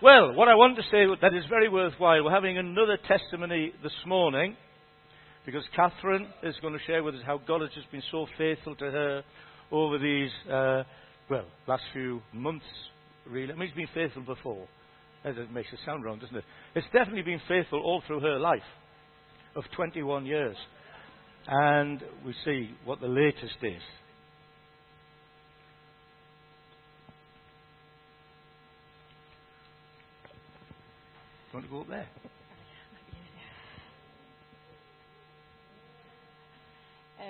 Well, what I want to say that is very worthwhile, we're having another testimony this morning because Catherine is going to share with us how God has just been so faithful to her over these, last few months, really. I mean, she's been faithful before. That makes it sound wrong, doesn't it? It's definitely been faithful all through her life of 21 years. And we see what the latest is. Do you want to go up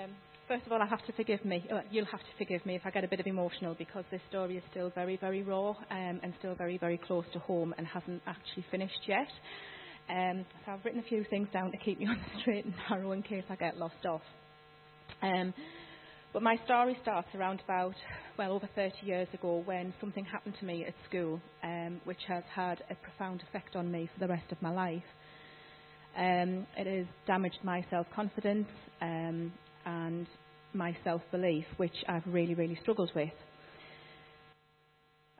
there? First of all, I have to forgive me. You'll have to forgive me if I get a bit of emotional because this story is still very, very raw and still very, very close to home and hasn't actually finished yet. So I've written a few things down to keep me on the straight and narrow in case I get lost off. But my story starts around about, over 30 years ago when something happened to me at school, which has had a profound effect on me for the rest of my life. It has damaged my self-confidence and my self-belief, which I've really, really struggled with.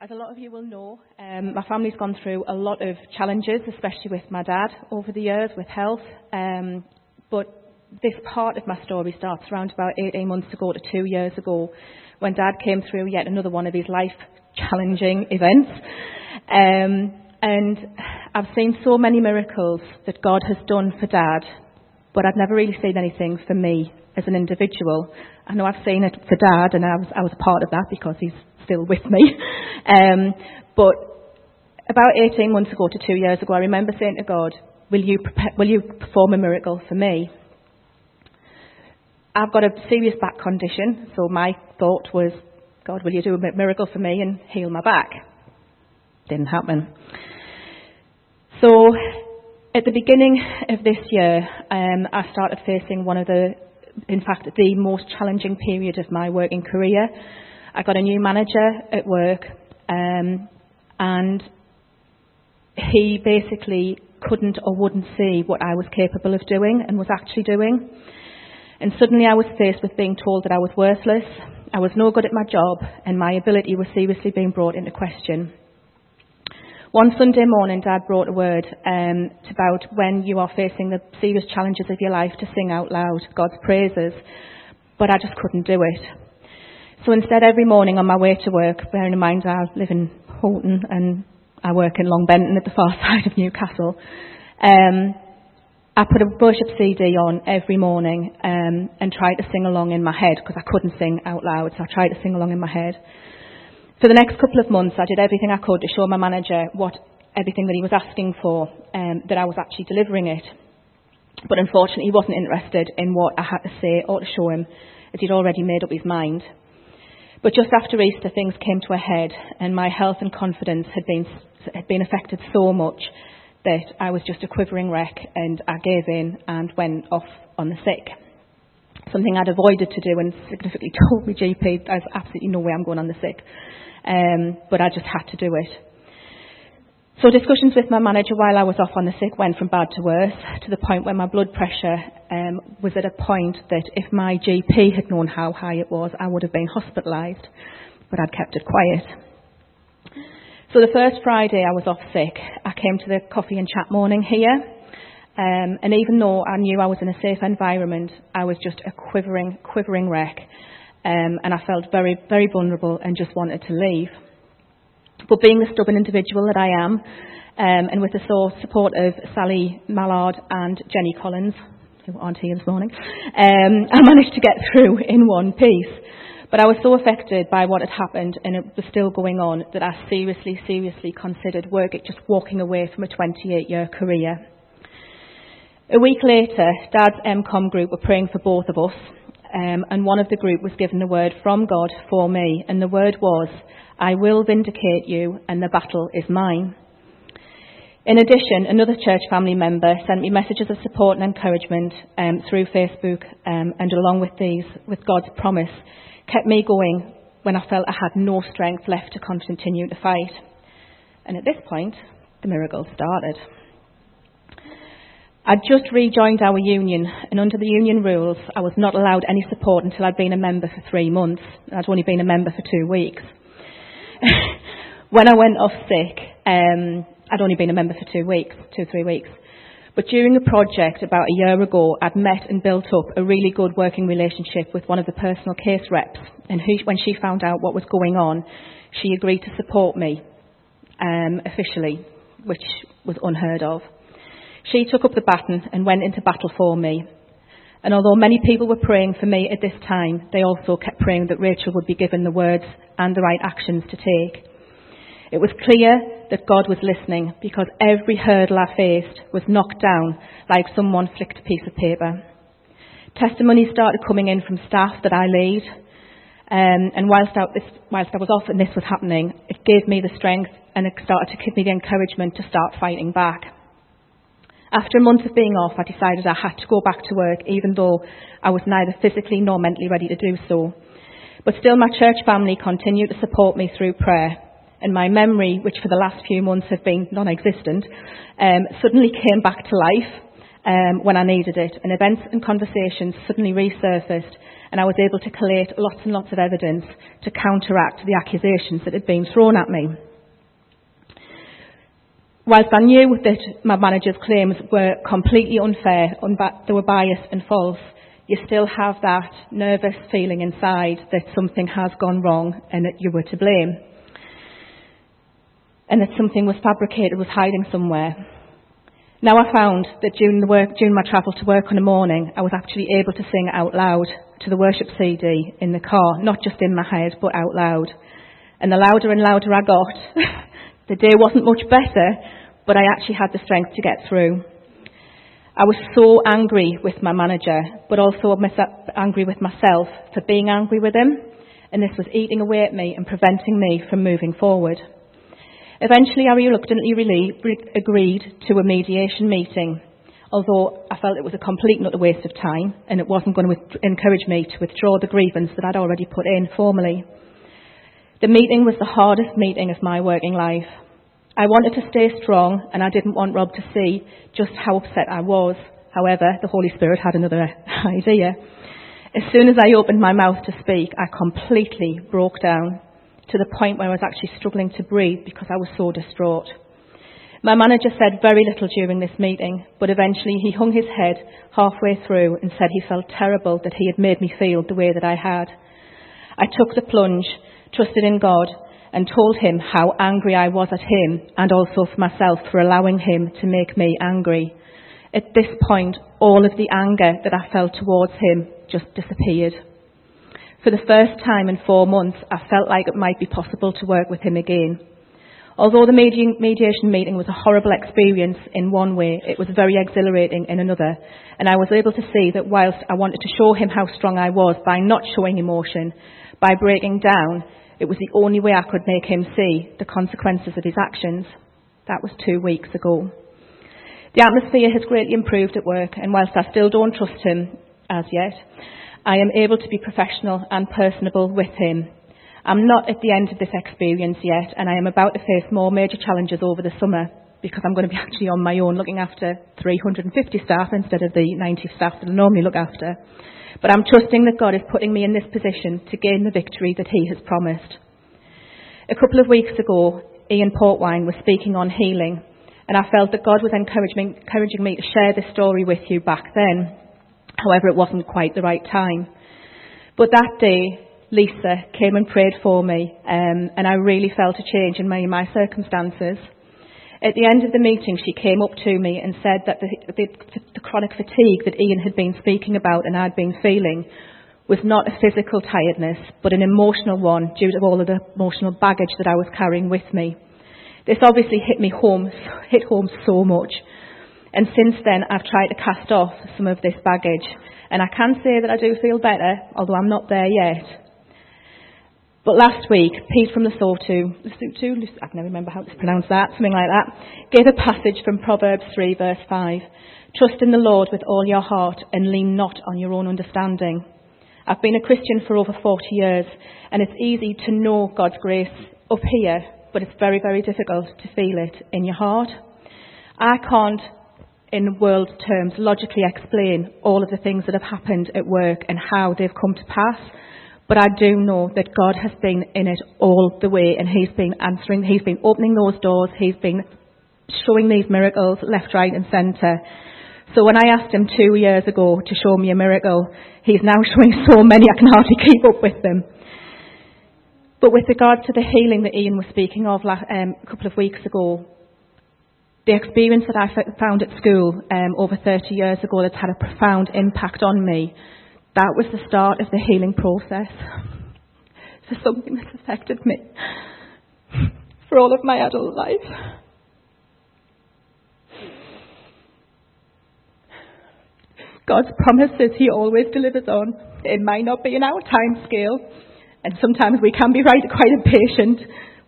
As a lot of you will know, my family's gone through a lot of challenges, especially with my dad over the years, with health, but this part of my story starts around about 18 months ago to 2 years ago when Dad came through yet another one of his life-challenging events. And I've seen so many miracles that God has done for Dad, but I've never really seen anything for me as an individual. I know I've seen it for Dad, and I was a part of that because he's still with me. But about 18 months ago to 2 years ago, I remember saying to God, will you perform a miracle for me? I've got a serious back condition, so my thought was, God, will you do a miracle for me and heal my back? Didn't happen. So at the beginning of this year, I started facing the most challenging period of my working career. I got a new manager at work, and he basically couldn't or wouldn't see what I was capable of doing and was actually doing. And suddenly I was faced with being told that I was worthless, I was no good at my job, and my ability was seriously being brought into question. One Sunday morning, Dad brought a word about when you are facing the serious challenges of your life to sing out loud God's praises, but I just couldn't do it. So instead, every morning on my way to work, bearing in mind I live in Houghton and I work in Long Benton at the far side of Newcastle, I put a worship CD on every morning and tried to sing along in my head because I couldn't sing out loud, so I tried to sing along in my head. For the next couple of months, I did everything I could to show my manager everything that he was asking for, that I was actually delivering it. But unfortunately, he wasn't interested in what I had to say or to show him, as he'd already made up his mind. But just after Easter, things came to a head, and my health and confidence had been affected so much that I was just a quivering wreck, and I gave in and went off on the sick. Something I'd avoided to do and significantly told my GP, there's absolutely no way I'm going on the sick. But I just had to do it. So discussions with my manager while I was off on the sick went from bad to worse, to the point where my blood pressure was at a point that if my GP had known how high it was, I would have been hospitalised, but I'd kept it quiet. So the first Friday I was off sick, I came to the coffee and chat morning here, and even though I knew I was in a safe environment, I was just a quivering wreck, and I felt very, very vulnerable and just wanted to leave. But being the stubborn individual that I am, and with the support of Sally Mallard and Jenny Collins, who aren't here this morning, I managed to get through in one piece. But I was so affected by what had happened, and it was still going on, that I seriously, seriously considered just walking away from a 28-year career. A week later, Dad's MCOM group were praying for both of us, and one of the group was given the word from God for me, and the word was, I will vindicate you, and the battle is mine. In addition, another church family member sent me messages of support and encouragement through Facebook, and along with these, with God's promise, kept me going when I felt I had no strength left to continue to fight. And at this point, the miracle started. I'd just rejoined our union, and under the union rules, I was not allowed any support until I'd been a member for 3 months. I'd only been a member for 2 weeks. When I went off sick, I'd only been a member for 2 or 3 weeks. But during a project about a year ago, I'd met and built up a really good working relationship with one of the personal case reps. And when she found out what was going on, she agreed to support me officially, which was unheard of. She took up the baton and went into battle for me. And although many people were praying for me at this time, they also kept praying that Rachel would be given the words and the right actions to take. It was clear that God was listening, because every hurdle I faced was knocked down like someone flicked a piece of paper. Testimonies started coming in from staff that I lead, and whilst I was off and this was happening, it gave me the strength and it started to give me the encouragement to start fighting back. After a month of being off, I decided I had to go back to work, even though I was neither physically nor mentally ready to do so. But still, my church family continued to support me through prayer, and my memory, which for the last few months had been non-existent, suddenly came back to life when I needed it, and events and conversations suddenly resurfaced, and I was able to collate lots and lots of evidence to counteract the accusations that had been thrown at me. Whilst I knew that my manager's claims were completely unfair, they were biased and false, you still have that nervous feeling inside that something has gone wrong and that you were to blame. And that something was fabricated, was hiding somewhere. Now I found that during my travel to work on a morning, I was actually able to sing out loud to the worship CD in the car, not just in my head, but out loud. And the louder and louder I got, the day wasn't much better, but I actually had the strength to get through. I was so angry with my manager, but also angry with myself for being angry with him, and this was eating away at me and preventing me from moving forward. Eventually, I reluctantly agreed to a mediation meeting, although I felt it was a complete utter waste of time, and it wasn't going to encourage me to withdraw the grievance that I'd already put in formally. The meeting was the hardest meeting of my working life. I wanted to stay strong, and I didn't want Rob to see just how upset I was. However, the Holy Spirit had another idea. As soon as I opened my mouth to speak, I completely broke down to the point where I was actually struggling to breathe because I was so distraught. My manager said very little during this meeting, but eventually he hung his head halfway through and said he felt terrible that he had made me feel the way that I had. I took the plunge, trusted in God, and told him how angry I was at him and also for myself for allowing him to make me angry. At this point, all of the anger that I felt towards him just disappeared. For the first time in 4 months, I felt like it might be possible to work with him again. Although the mediation meeting was a horrible experience in one way, it was very exhilarating in another, and I was able to see that whilst I wanted to show him how strong I was by not showing emotion, by breaking down, it was the only way I could make him see the consequences of his actions. That was 2 weeks ago. The atmosphere has greatly improved at work, and whilst I still don't trust him as yet, I am able to be professional and personable with him. I'm not at the end of this experience yet, and I am about to face more major challenges over the summer, because I'm going to be actually on my own looking after 350 staff instead of the 90 staff that I normally look after. But I'm trusting that God is putting me in this position to gain the victory that he has promised. A couple of weeks ago, Ian Portwine was speaking on healing, and I felt that God was encouraging me to share this story with you back then. However, it wasn't quite the right time. But that day, Lisa came and prayed for me, and I really felt a change in many of my circumstances. At the end of the meeting, she came up to me and said that the chronic fatigue that Ian had been speaking about and I'd been feeling was not a physical tiredness, but an emotional one due to all of the emotional baggage that I was carrying with me. This obviously hit home so much. And since then, I've tried to cast off some of this baggage. And I can say that I do feel better, although I'm not there yet. But last week, Pete from the Sawtooth, I can never remember how to pronounce that, something like that, gave a passage from Proverbs 3 verse 5. Trust in the Lord with all your heart and lean not on your own understanding. I've been a Christian for over 40 years, and it's easy to know God's grace up here, but it's very, very difficult to feel it in your heart. I can't, in world terms, logically explain all of the things that have happened at work and how they've come to pass. But I do know that God has been in it all the way, and he's been answering, he's been opening those doors, he's been showing these miracles left, right and centre. So when I asked him 2 years ago to show me a miracle, he's now showing so many I can hardly keep up with them. But with regard to the healing that Ian was speaking of a couple of weeks ago, the experience that I found at school over 30 years ago that's had a profound impact on me, that was the start of the healing process. So something that's affected me for all of my adult life. God's promises he always delivers on. It might not be in our time scale, and sometimes we can be quite impatient,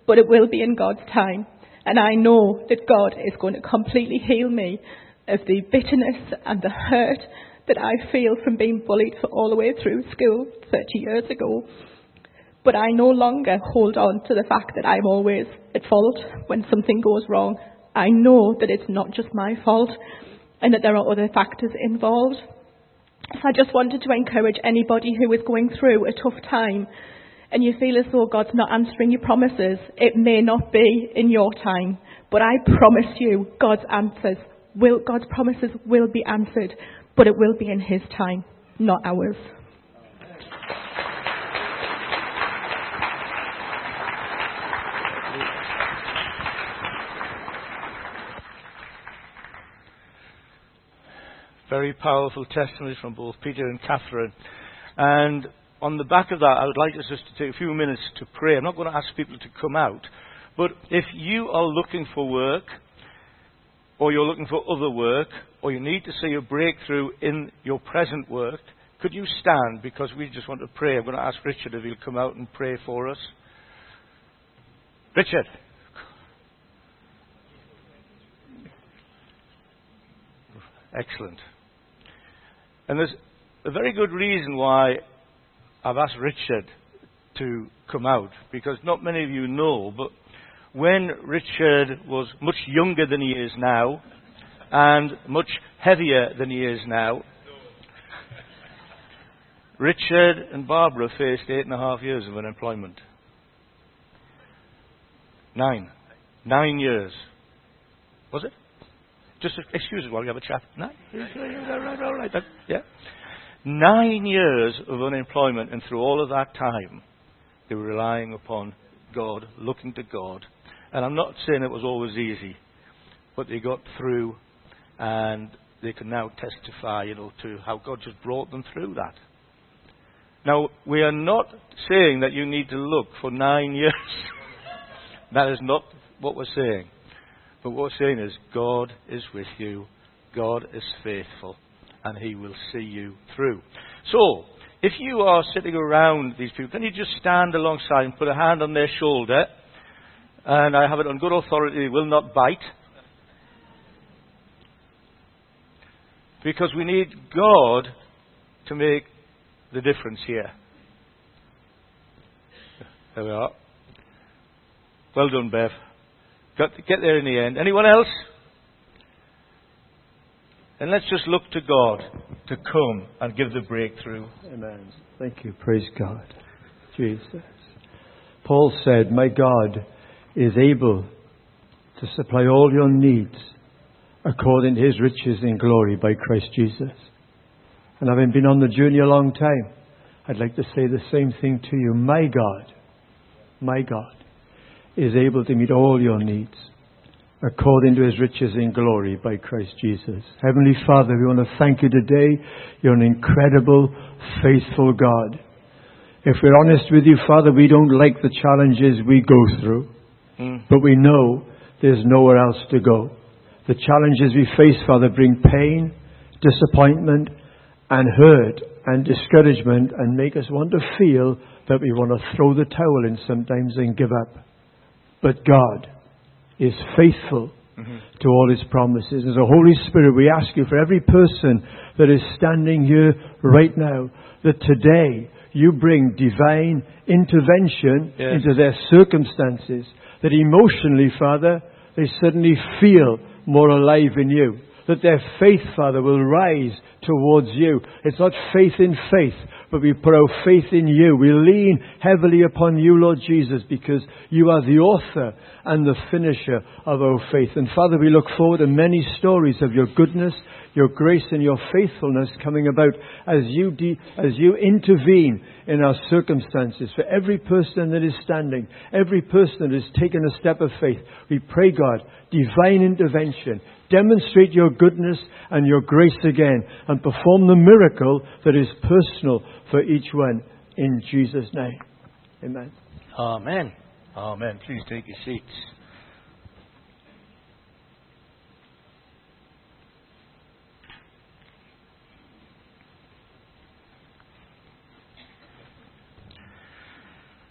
but it will be in God's time. And I know that God is going to completely heal me of the bitterness and the hurt that I feel from being bullied for all the way through school 30 years ago. But I no longer hold on to the fact that I'm always at fault when something goes wrong. I know that it's not just my fault and that there are other factors involved. So I just wanted to encourage anybody who is going through a tough time and you feel as though God's not answering your promises, it may not be in your time, but I promise you God's promises will be answered, but it will be in his time, not ours. Very powerful testimonies from both Peter and Catherine. And on the back of that, I would like us just to take a few minutes to pray. I'm not going to ask people to come out, but if you are looking for work, or you're looking for other work, or you need to see a breakthrough in your present work, could you stand? Because we just want to pray. I'm going to ask Richard if he'll come out and pray for us. Richard. Excellent. And there's a very good reason why I've asked Richard to come out, because not many of you know, but when Richard was much younger than he is now, and much heavier than he is now, Richard and Barbara faced 8.5 years of unemployment. 9 years. Was it? Just excuse us while we have a chat. 9 years of unemployment, and through all of that time, they were relying upon God, looking to God. And I'm not saying it was always easy, but they got through, and they can now testify, to how God just brought them through that. Now, we are not saying that you need to look for 9 years. That is not what we're saying. But what we're saying is, God is with you, God is faithful, and he will see you through. So, if you are sitting around these people, can you just stand alongside and put a hand on their shoulder? And I have it on good authority, they will not bite. Because we need God to make the difference here. There we are. Well done, Bev. Got to get there in the end. Anyone else? And let's just look to God to come and give the breakthrough. Amen. Thank you. Praise God. Jesus. Paul said, my God is able to supply all your needs according to his riches in glory by Christ Jesus. And having been on the journey a long time, I'd like to say the same thing to you. My God. Is able to meet all your needs according to his riches in glory by Christ Jesus. Heavenly Father, we want to thank you today. You're an incredible, faithful God. If we're honest with you, Father, we don't like the challenges we go through, but we know there's nowhere else to go. The challenges we face, Father, bring pain, disappointment, and hurt, and discouragement, and make us want to feel that we want to throw the towel in sometimes and give up. But God is faithful to all his promises. And so, Holy Spirit, we ask you for every person that is standing here right now, that today you bring divine intervention into their circumstances, that emotionally, Father, they suddenly feel more alive in you, that their faith, Father, will rise towards you. It's not faith in faith, but we put our faith in you. We lean heavily upon you, Lord Jesus, because you are the author and the finisher of our faith. And Father, we look forward to many stories of your goodness, your grace and your faithfulness coming about as you intervene in our circumstances. For every person that is standing, every person that has taken a step of faith, we pray, God, divine intervention. Demonstrate your goodness and your grace again and perform the miracle that is personal for each one in Jesus' name. Amen. Amen. Amen. Please take your seats.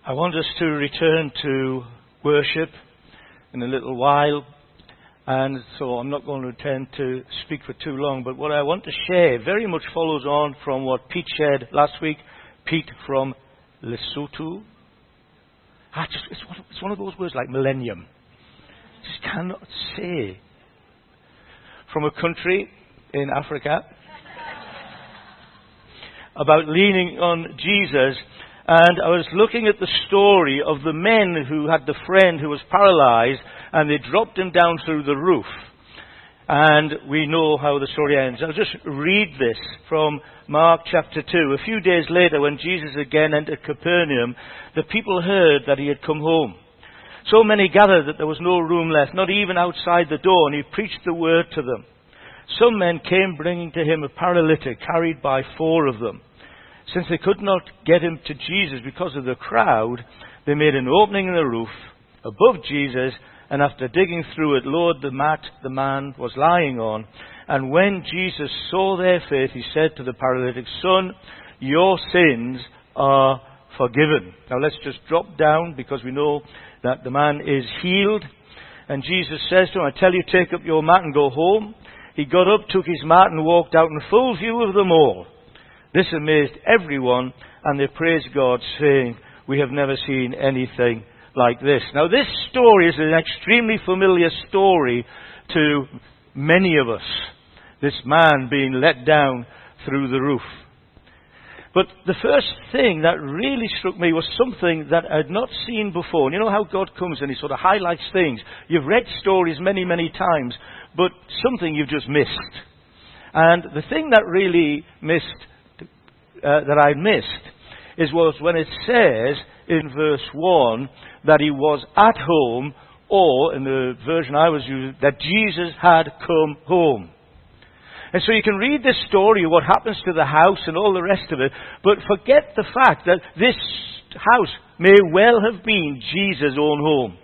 I want us to return to worship in a little while, and so I'm not going to intend to speak for too long, but what I want to share very much follows on from what Pete shared last week. Pete from Lesotho. It's one of those words like millennium. Just cannot say. From a country in Africa about leaning on Jesus. And I was looking at the story of the men who had the friend who was paralyzed, and they dropped him down through the roof. And we know how the story ends. I'll just read this from Mark chapter 2. A few days later, when Jesus again entered Capernaum, the people heard that he had come home. So many gathered that there was no room left, not even outside the door, and he preached the word to them. Some men came bringing to him a paralytic carried by 4 of them. Since they could not get him to Jesus because of the crowd, they made an opening in the roof above Jesus, and after digging through it, lowered the mat the man was lying on. And when Jesus saw their faith, he said to the paralytic, "Son, your sins are forgiven." Now let's just drop down, because we know that the man is healed. And Jesus says to him, "I tell you, take up your mat and go home." He got up, took his mat and walked out in full view of them all. This amazed everyone, and they praised God, saying, "We have never seen anything like this." Now, this story is an extremely familiar story to many of us. This man being let down through the roof. But the first thing that really struck me was something that I had not seen before. And you know how God comes and he sort of highlights things. You've read stories many, many times, but something you've just missed. And the thing that really was when it says in verse 1 that he was at home, or in the version I was using, that Jesus had come home. And so you can read this story, what happens to the house and all the rest of it, but forget the fact that this house may well have been Jesus' own home.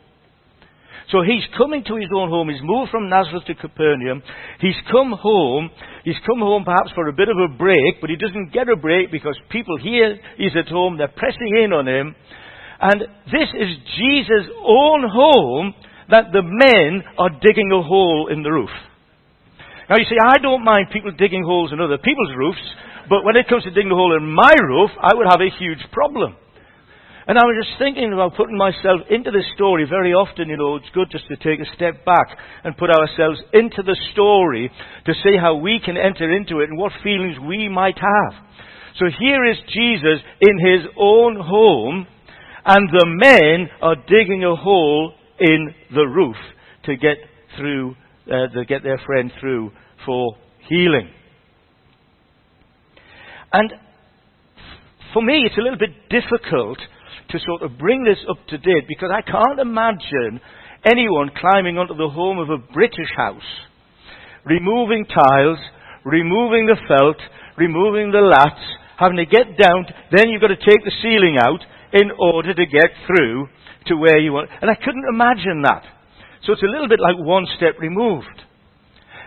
So he's coming to his own home. He's moved from Nazareth to Capernaum. He's come home. He's come home perhaps for a bit of a break, but he doesn't get a break because people here, he's at home, they're pressing in on him. And this is Jesus' own home that the men are digging a hole in the roof. Now you see, I don't mind people digging holes in other people's roofs, but when it comes to digging a hole in my roof, I would have a huge problem. And I was just thinking about putting myself into this story. Very often, you know, it's good just to take a step back and put ourselves into the story to see how we can enter into it and what feelings we might have. So here is Jesus in his own home, and the men are digging a hole in the roof to get their friend through for healing. And for me, it's a little bit difficult to sort of bring this up to date, because I can't imagine anyone climbing onto the home of a British house, removing tiles, removing the felt, removing the lats, having to get down, then you've got to take the ceiling out in order to get through to where you want. And I couldn't imagine that. So it's a little bit like one step removed.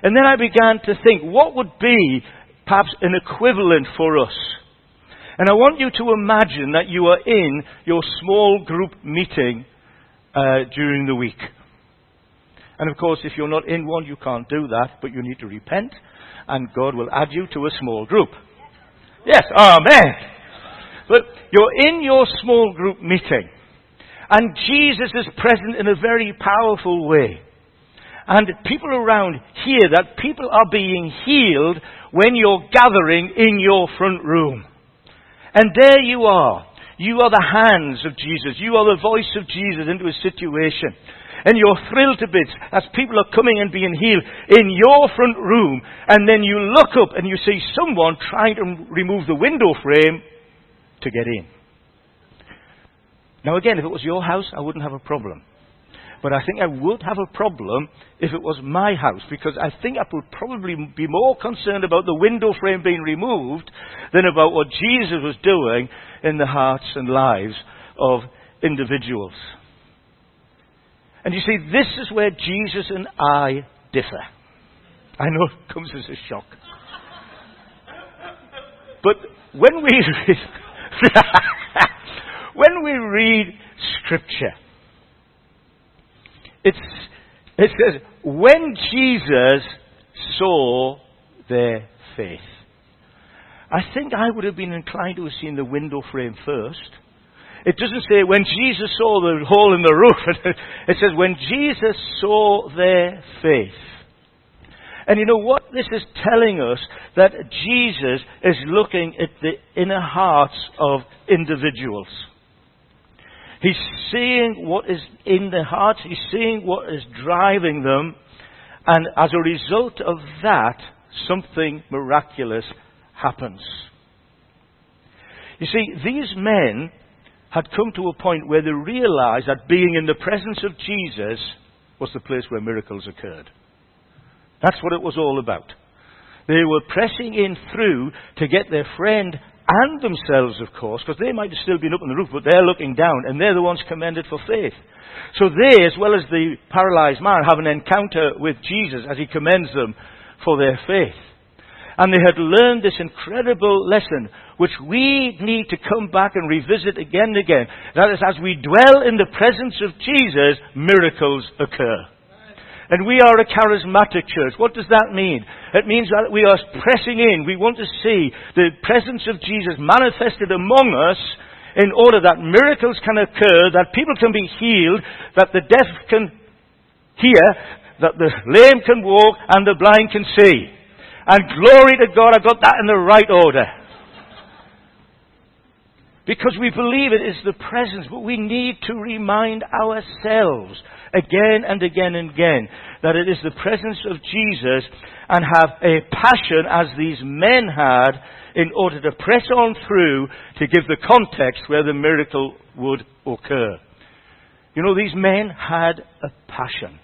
And then I began to think, what would be perhaps an equivalent for us? And I want you to imagine that you are in your small group meeting during the week. And of course, if you're not in one, you can't do that, but you need to repent, and God will add you to a small group. Yes, amen. But you're in your small group meeting, and Jesus is present in a very powerful way. And people around hear that people are being healed when you're gathering in your front room. And there you are. You are the hands of Jesus. You are the voice of Jesus into a situation. And you're thrilled to bits as people are coming and being healed in your front room. And then you look up and you see someone trying to remove the window frame to get in. Now again, if it was your house, I wouldn't have a problem. But I think I would have a problem if it was my house, because I think I would probably be more concerned about the window frame being removed than about what Jesus was doing in the hearts and lives of individuals. And you see, this is where Jesus and I differ. I know it comes as a shock. But when we read, when we read Scripture, it says, when Jesus saw their faith. I think I would have been inclined to have seen the window frame first. It doesn't say when Jesus saw the hole in the roof. It says when Jesus saw their faith. And you know what? This is telling us that Jesus is looking at the inner hearts of individuals. He's seeing what is in their hearts. He's seeing what is driving them. And as a result of that, something miraculous happens. You see, these men had come to a point where they realized that being in the presence of Jesus was the place where miracles occurred. That's what it was all about. They were pressing in through to get their friend and themselves, of course, because they might have still been up on the roof, but they're looking down, and they're the ones commended for faith. So they, as well as the paralyzed man, have an encounter with Jesus as he commends them for their faith. And they had learned this incredible lesson, which we need to come back and revisit again and again. That is, as we dwell in the presence of Jesus, miracles occur. And we are a charismatic church. What does that mean? It means that we are pressing in. We want to see the presence of Jesus manifested among us in order that miracles can occur, that people can be healed, that the deaf can hear, that the lame can walk, and the blind can see. And glory to God, I got that in the right order. Because we believe it is the presence, but we need to remind ourselves again and again and again that it is the presence of Jesus, and have a passion as these men had in order to press on through to give the context where the miracle would occur. You know, these men had a passion.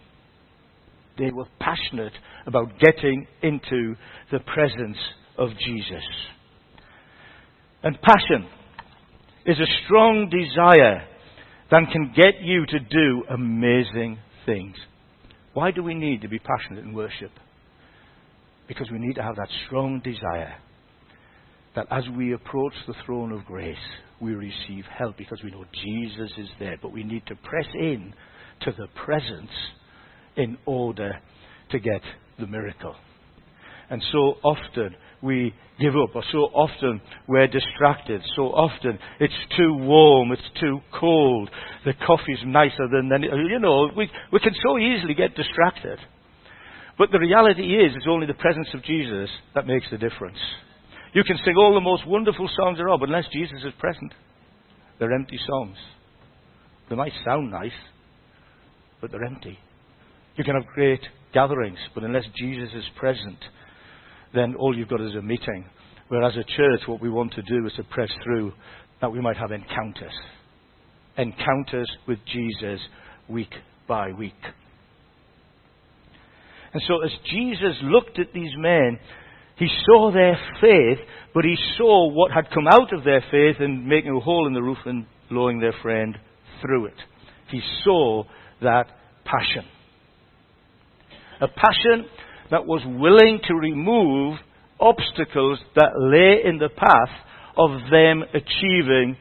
They were passionate about getting into the presence of Jesus. And passion is a strong desire that can get you to do amazing things. Why do we need to be passionate in worship? Because we need to have that strong desire that as we approach the throne of grace, we receive help because we know Jesus is there. But we need to press in to the presence in order to get the miracle. And so often we give up, or so often we're distracted. So often it's too warm, it's too cold, the coffee's nicer than, you know, we can so easily get distracted. But the reality is, it's only the presence of Jesus that makes the difference. You can sing all the most wonderful songs there are, but unless Jesus is present, they're empty songs. They might sound nice, but they're empty. You can have great gatherings, but unless Jesus is present, then all you've got is a meeting. Whereas a church, what we want to do is to press through that we might have encounters. Encounters with Jesus week by week. And so as Jesus looked at these men, he saw their faith, but he saw what had come out of their faith and making a hole in the roof and blowing their friend through it. He saw that passion. A passion that was willing to remove obstacles that lay in the path of them achieving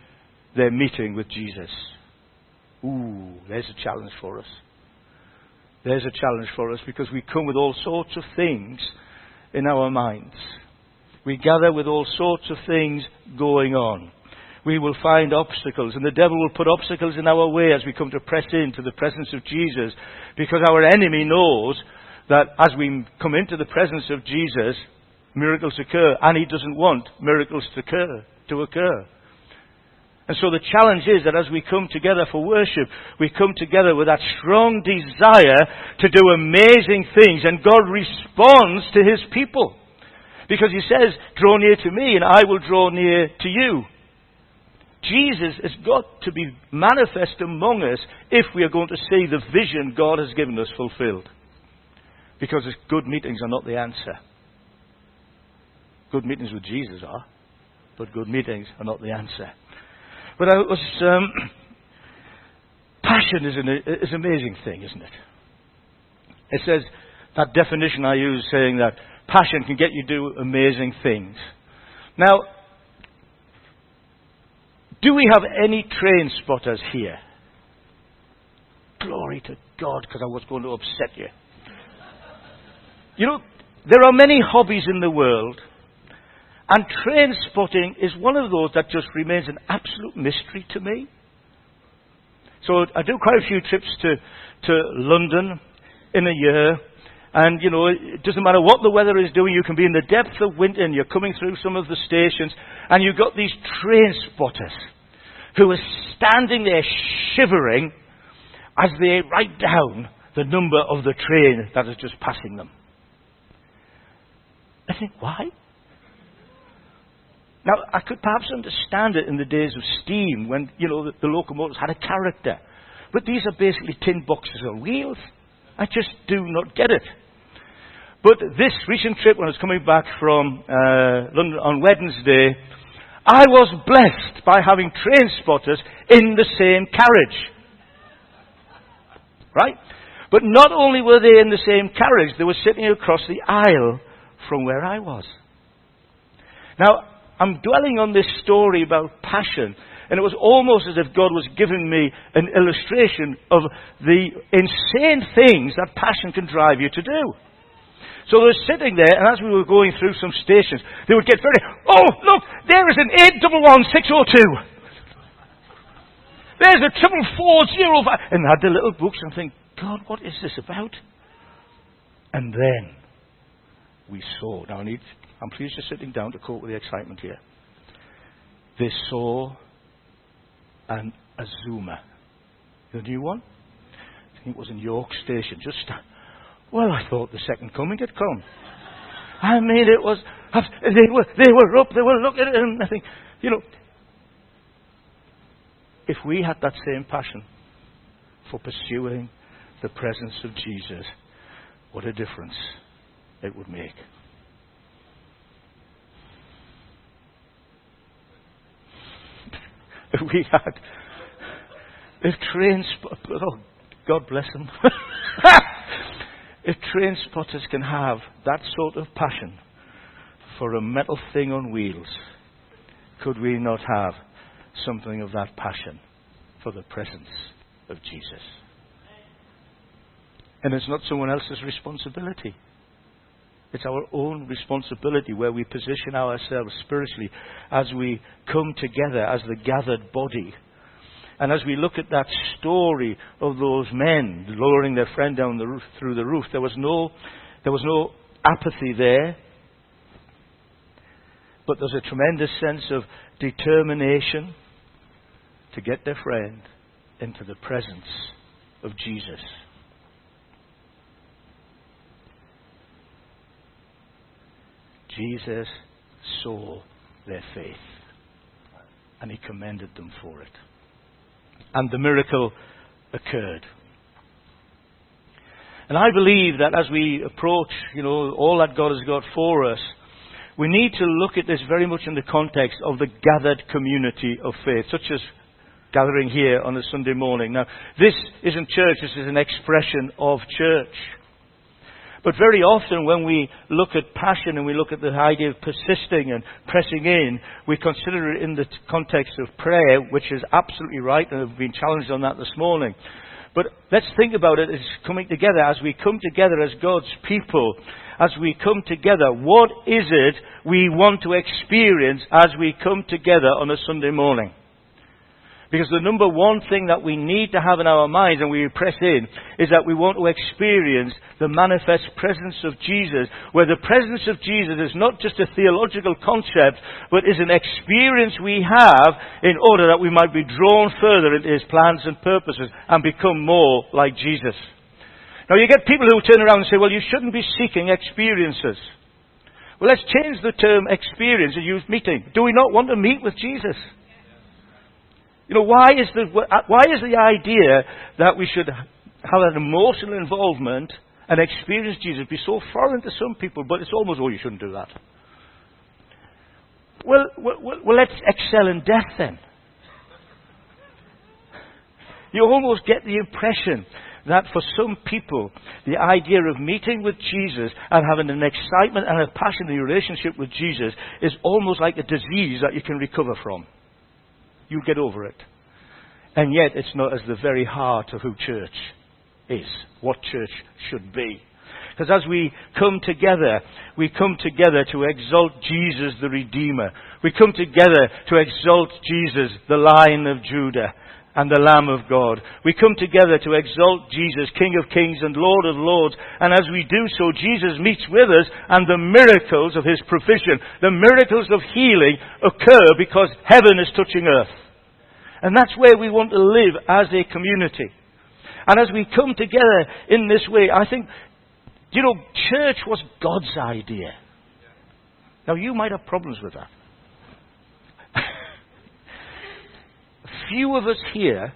their meeting with Jesus. Ooh, there's a challenge for us. There's a challenge for us because we come with all sorts of things in our minds. We gather with all sorts of things going on. We will find obstacles, and the devil will put obstacles in our way as we come to press into the presence of Jesus, because our enemy knows that as we come into the presence of Jesus, miracles occur, and he doesn't want miracles to occur. And so the challenge is that as we come together for worship, we come together with that strong desire to do amazing things. And God responds to his people. Because he says, draw near to me and I will draw near to you. Jesus has got to be manifest among us if we are going to see the vision God has given us fulfilled. Because his good meetings are not the answer. Good meetings with Jesus are, but good meetings are not the answer. But I was, passion is an amazing thing, isn't it? It says, that definition I use saying that passion can get you to do amazing things. Now, do we have any train spotters here? Glory to God, because I was going to upset you. You know, there are many hobbies in the world, and train spotting is one of those that just remains an absolute mystery to me. So I do quite a few trips to London in a year, and you know, it doesn't matter what the weather is doing, you can be in the depth of winter and you're coming through some of the stations and you've got these train spotters who are standing there shivering as they write down the number of the train that is just passing them. I think, why? Now, I could perhaps understand it in the days of steam when, you know, the locomotives had a character. But these are basically tin boxes on wheels. I just do not get it. But this recent trip, when I was coming back from London on Wednesday, I was blessed by having train spotters in the same carriage. Right? But not only were they in the same carriage, they were sitting across the aisle from where I was. Now, I'm dwelling on this story about passion, and it was almost as if God was giving me an illustration of the insane things that passion can drive you to do. So they were sitting there, and as we were going through some stations, they would get very, oh, look, there is an 811602. There's a 4405. And they had the little books, and I think, God, what is this about? And then we saw, now I need, I'm pleased you're sitting down to cope with the excitement here. They saw an Azuma. The new one? I think it was in York Station. Just, well, I thought the second coming had come. I mean, it was, they were up, they were looking at it, and I think, you know, if we had that same passion for pursuing the presence of Jesus, what a difference it would make. We had if train spotters, oh, God bless them. If train spotters can have that sort of passion for a metal thing on wheels, could we not have something of that passion for the presence of Jesus? And it's not someone else's responsibility. It's our own responsibility where we position ourselves spiritually as we come together as the gathered body. And as we look at that story of those men lowering their friend down the roof, through the roof, there was no apathy there. But there's a tremendous sense of determination to get their friend into the presence of Jesus. Jesus saw their faith and he commended them for it. And the miracle occurred. And I believe that as we approach, you know, all that God has got for us, we need to look at this very much in the context of the gathered community of faith, such as gathering here on a Sunday morning. Now, this isn't church, this is an expression of church. But very often when we look at passion and we look at the idea of persisting and pressing in, we consider it in the context of prayer, which is absolutely right, and I've been challenged on that this morning. But let's think about it as coming together, as we come together as God's people, as we come together, what is it we want to experience as we come together on a Sunday morning? Because the number one thing that we need to have in our minds, and we press in, is that we want to experience the manifest presence of Jesus, where the presence of Jesus is not just a theological concept, but is an experience we have in order that we might be drawn further into his plans and purposes and become more like Jesus. Now you get people who turn around and say, well, you shouldn't be seeking experiences. Well, let's change the term experience and use meeting. Do we not want to meet with Jesus? You know, why is the idea that we should have an emotional involvement and experience Jesus be so foreign to some people, but it's almost, oh, you shouldn't do that. Well, let's excel in death then. You almost get the impression that for some people, the idea of meeting with Jesus and having an excitement and a passion in your relationship with Jesus is almost like a disease that you can recover from. You get over it. And yet it's not as the very heart of who church is, what church should be. Because as we come together to exalt Jesus the Redeemer. We come together to exalt Jesus, the Lion of Judah and the Lamb of God. We come together to exalt Jesus, King of Kings and Lord of Lords. And as we do so, Jesus meets with us, and the miracles of his provision, the miracles of healing occur because heaven is touching earth. And that's where we want to live as a community. And as we come together in this way, I think, you know, church was God's idea. Now, you might have problems with that. Few of us here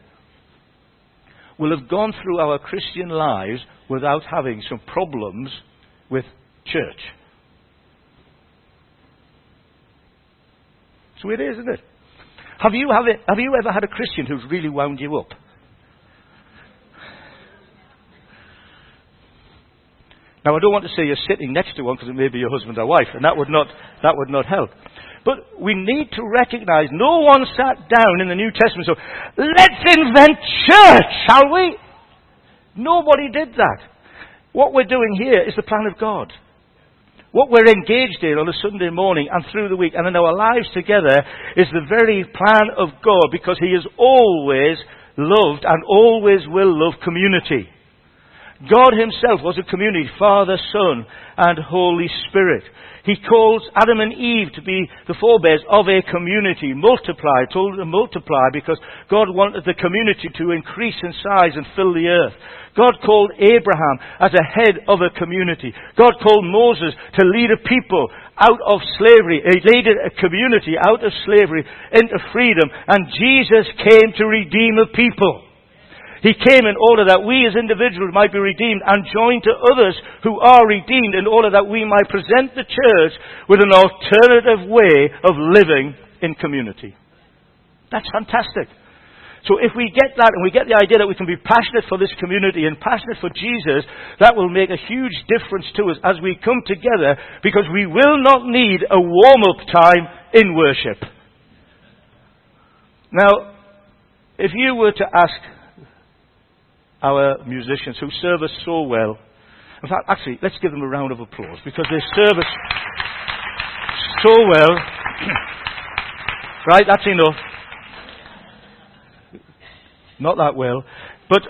will have gone through our Christian lives without having some problems with church. It's the way it is, isn't it? Have you ever had a Christian who's really wound you up? Now, I don't want to say you're sitting next to one, because it may be your husband or wife, and that would not help. But we need to recognize no one sat down in the New Testament so, let's invent church, shall we? Nobody did that. What we're doing here is the plan of God. What we're engaged in on a Sunday morning and through the week and in our lives together is the very plan of God, because he has always loved and always will love community. God himself was a community, Father, Son, and Holy Spirit. He calls Adam and Eve to be the forebears of a community. Multiply, told them to multiply, because God wanted the community to increase in size and fill the earth. God called Abraham as a head of a community. God called Moses to lead a people out of slavery. He led a community out of slavery into freedom. And Jesus came to redeem a people. He came in order that we as individuals might be redeemed and joined to others who are redeemed, in order that we might present the church with an alternative way of living in community. That's fantastic. So if we get that, and we get the idea that we can be passionate for this community and passionate for Jesus, that will make a huge difference to us as we come together, because we will not need a warm-up time in worship. Now, if you were to ask our musicians who serve us so well. In fact, actually, let's give them a round of applause, because they serve us so well. Right, that's enough. Not that well. But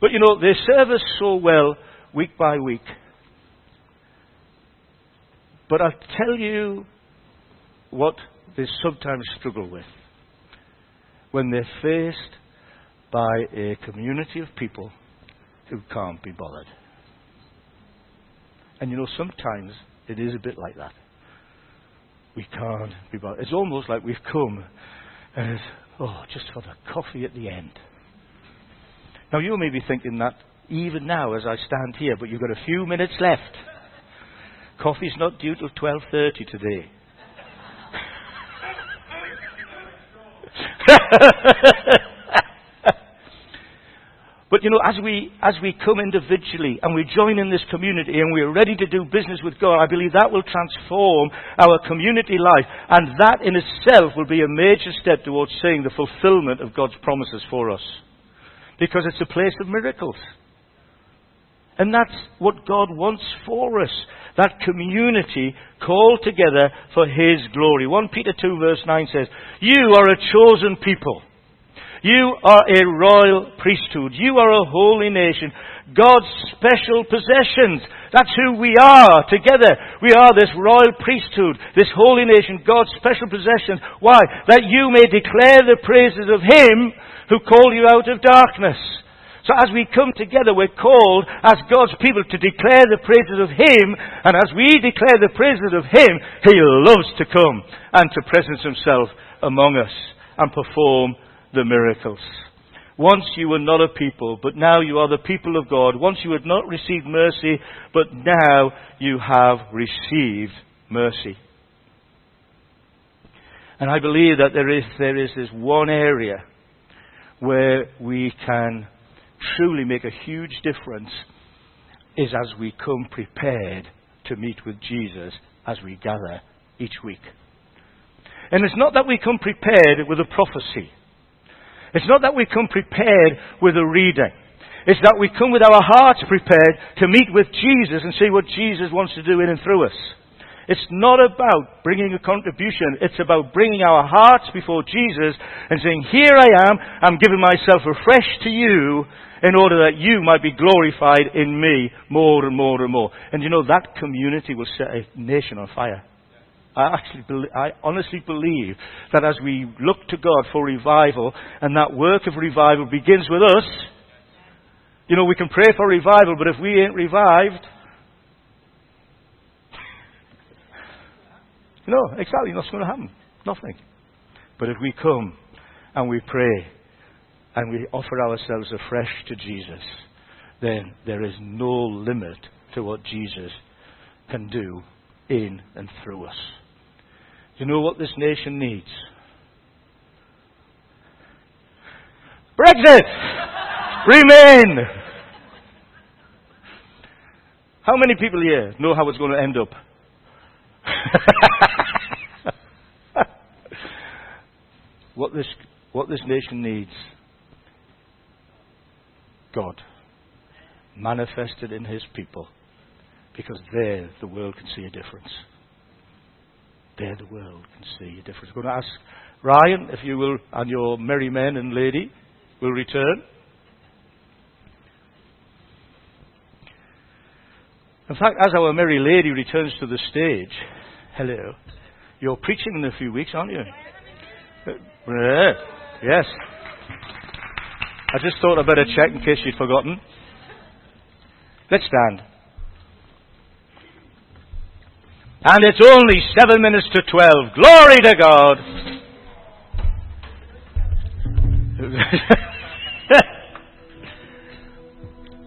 but you know, they serve us so well week by week. But I'll tell you what they sometimes struggle with when they're faced by a community of people who can't be bothered. And you know, sometimes it is a bit like that. We can't be bothered. It's almost like we've come and it's, oh, just for the coffee at the end. Now, you may be thinking that even now as I stand here, but you've got a few minutes left. Coffee's not due till 12:30 today. But you know, as we come individually and we join in this community and we're ready to do business with God, I believe that will transform our community life, and that in itself will be a major step towards seeing the fulfillment of God's promises for us, because it's a place of miracles. And that's what God wants for us. That community called together for His glory. 1 Peter 2 verse 9 says, "You are a chosen people. You are a royal priesthood. You are a holy nation. God's special possessions." That's who we are together. We are this royal priesthood, this holy nation, God's special possessions. Why? That you may declare the praises of Him who called you out of darkness. So as we come together, we're called as God's people to declare the praises of Him. And as we declare the praises of Him, He loves to come and to presence Himself among us and perform the miracles. Once you were not a people, but now you are the people of God. Once you had not received mercy, but now you have received mercy. And I believe that there is this one area where we can truly make a huge difference, is as we come prepared to meet with Jesus as we gather each week. And it's not that we come prepared with a prophecy. It's not that we come prepared with a reading. It's that we come with our hearts prepared to meet with Jesus and see what Jesus wants to do in and through us. It's not about bringing a contribution. It's about bringing our hearts before Jesus and saying, "Here I am. I'm giving myself afresh to you in order that you might be glorified in me more and more and more." And you know, that community will set a nation on fire. I honestly believe that as we look to God for revival, and that work of revival begins with us. You know, we can pray for revival, but if we ain't revived... No, exactly, nothing's going to happen. Nothing. But if we come and we pray and we offer ourselves afresh to Jesus, then there is no limit to what Jesus can do in and through us. You know what this nation needs? Brexit! Remain! How many people here know how it's going to end up? What this nation needs, God manifested in His people, because there the world can see a difference. There the world can see a difference. I'm going to ask Ryan, if you will, and your merry men and lady will return. In fact, as our merry lady returns to the stage, hello, you're preaching in a few weeks, aren't you? Yes. I just thought I'd better check in case you'd forgotten. Let's stand. And it's only 7 minutes to 12. Glory to God.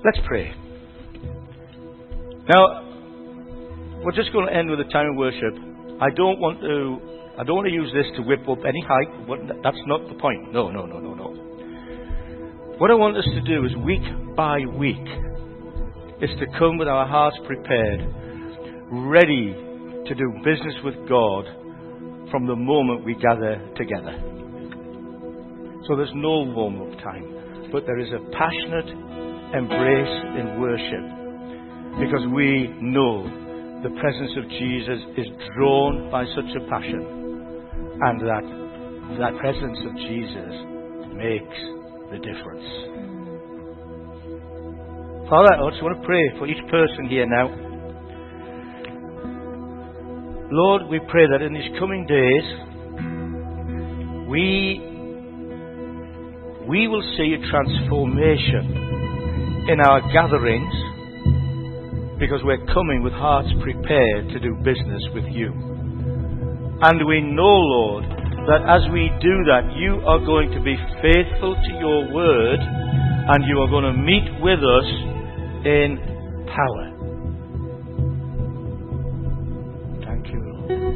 Let's pray. Now, we're just going to end with a time of worship. I don't want to use this to whip up any hype. That's not the point. No. What I want us to do is, week by week, is to come with our hearts prepared, ready to do business with God from the moment we gather together. So there's no warm-up time, but there is a passionate embrace in worship, because we know the presence of Jesus is drawn by such a passion, and that presence of Jesus makes the difference. Father, I just want to pray for each person here now. Lord, we pray that in these coming days we will see a transformation in our gatherings, because we're coming with hearts prepared to do business with you. And we know, Lord, that as we do that, you are going to be faithful to your word, and you are going to meet with us in power. Thank you, Lord.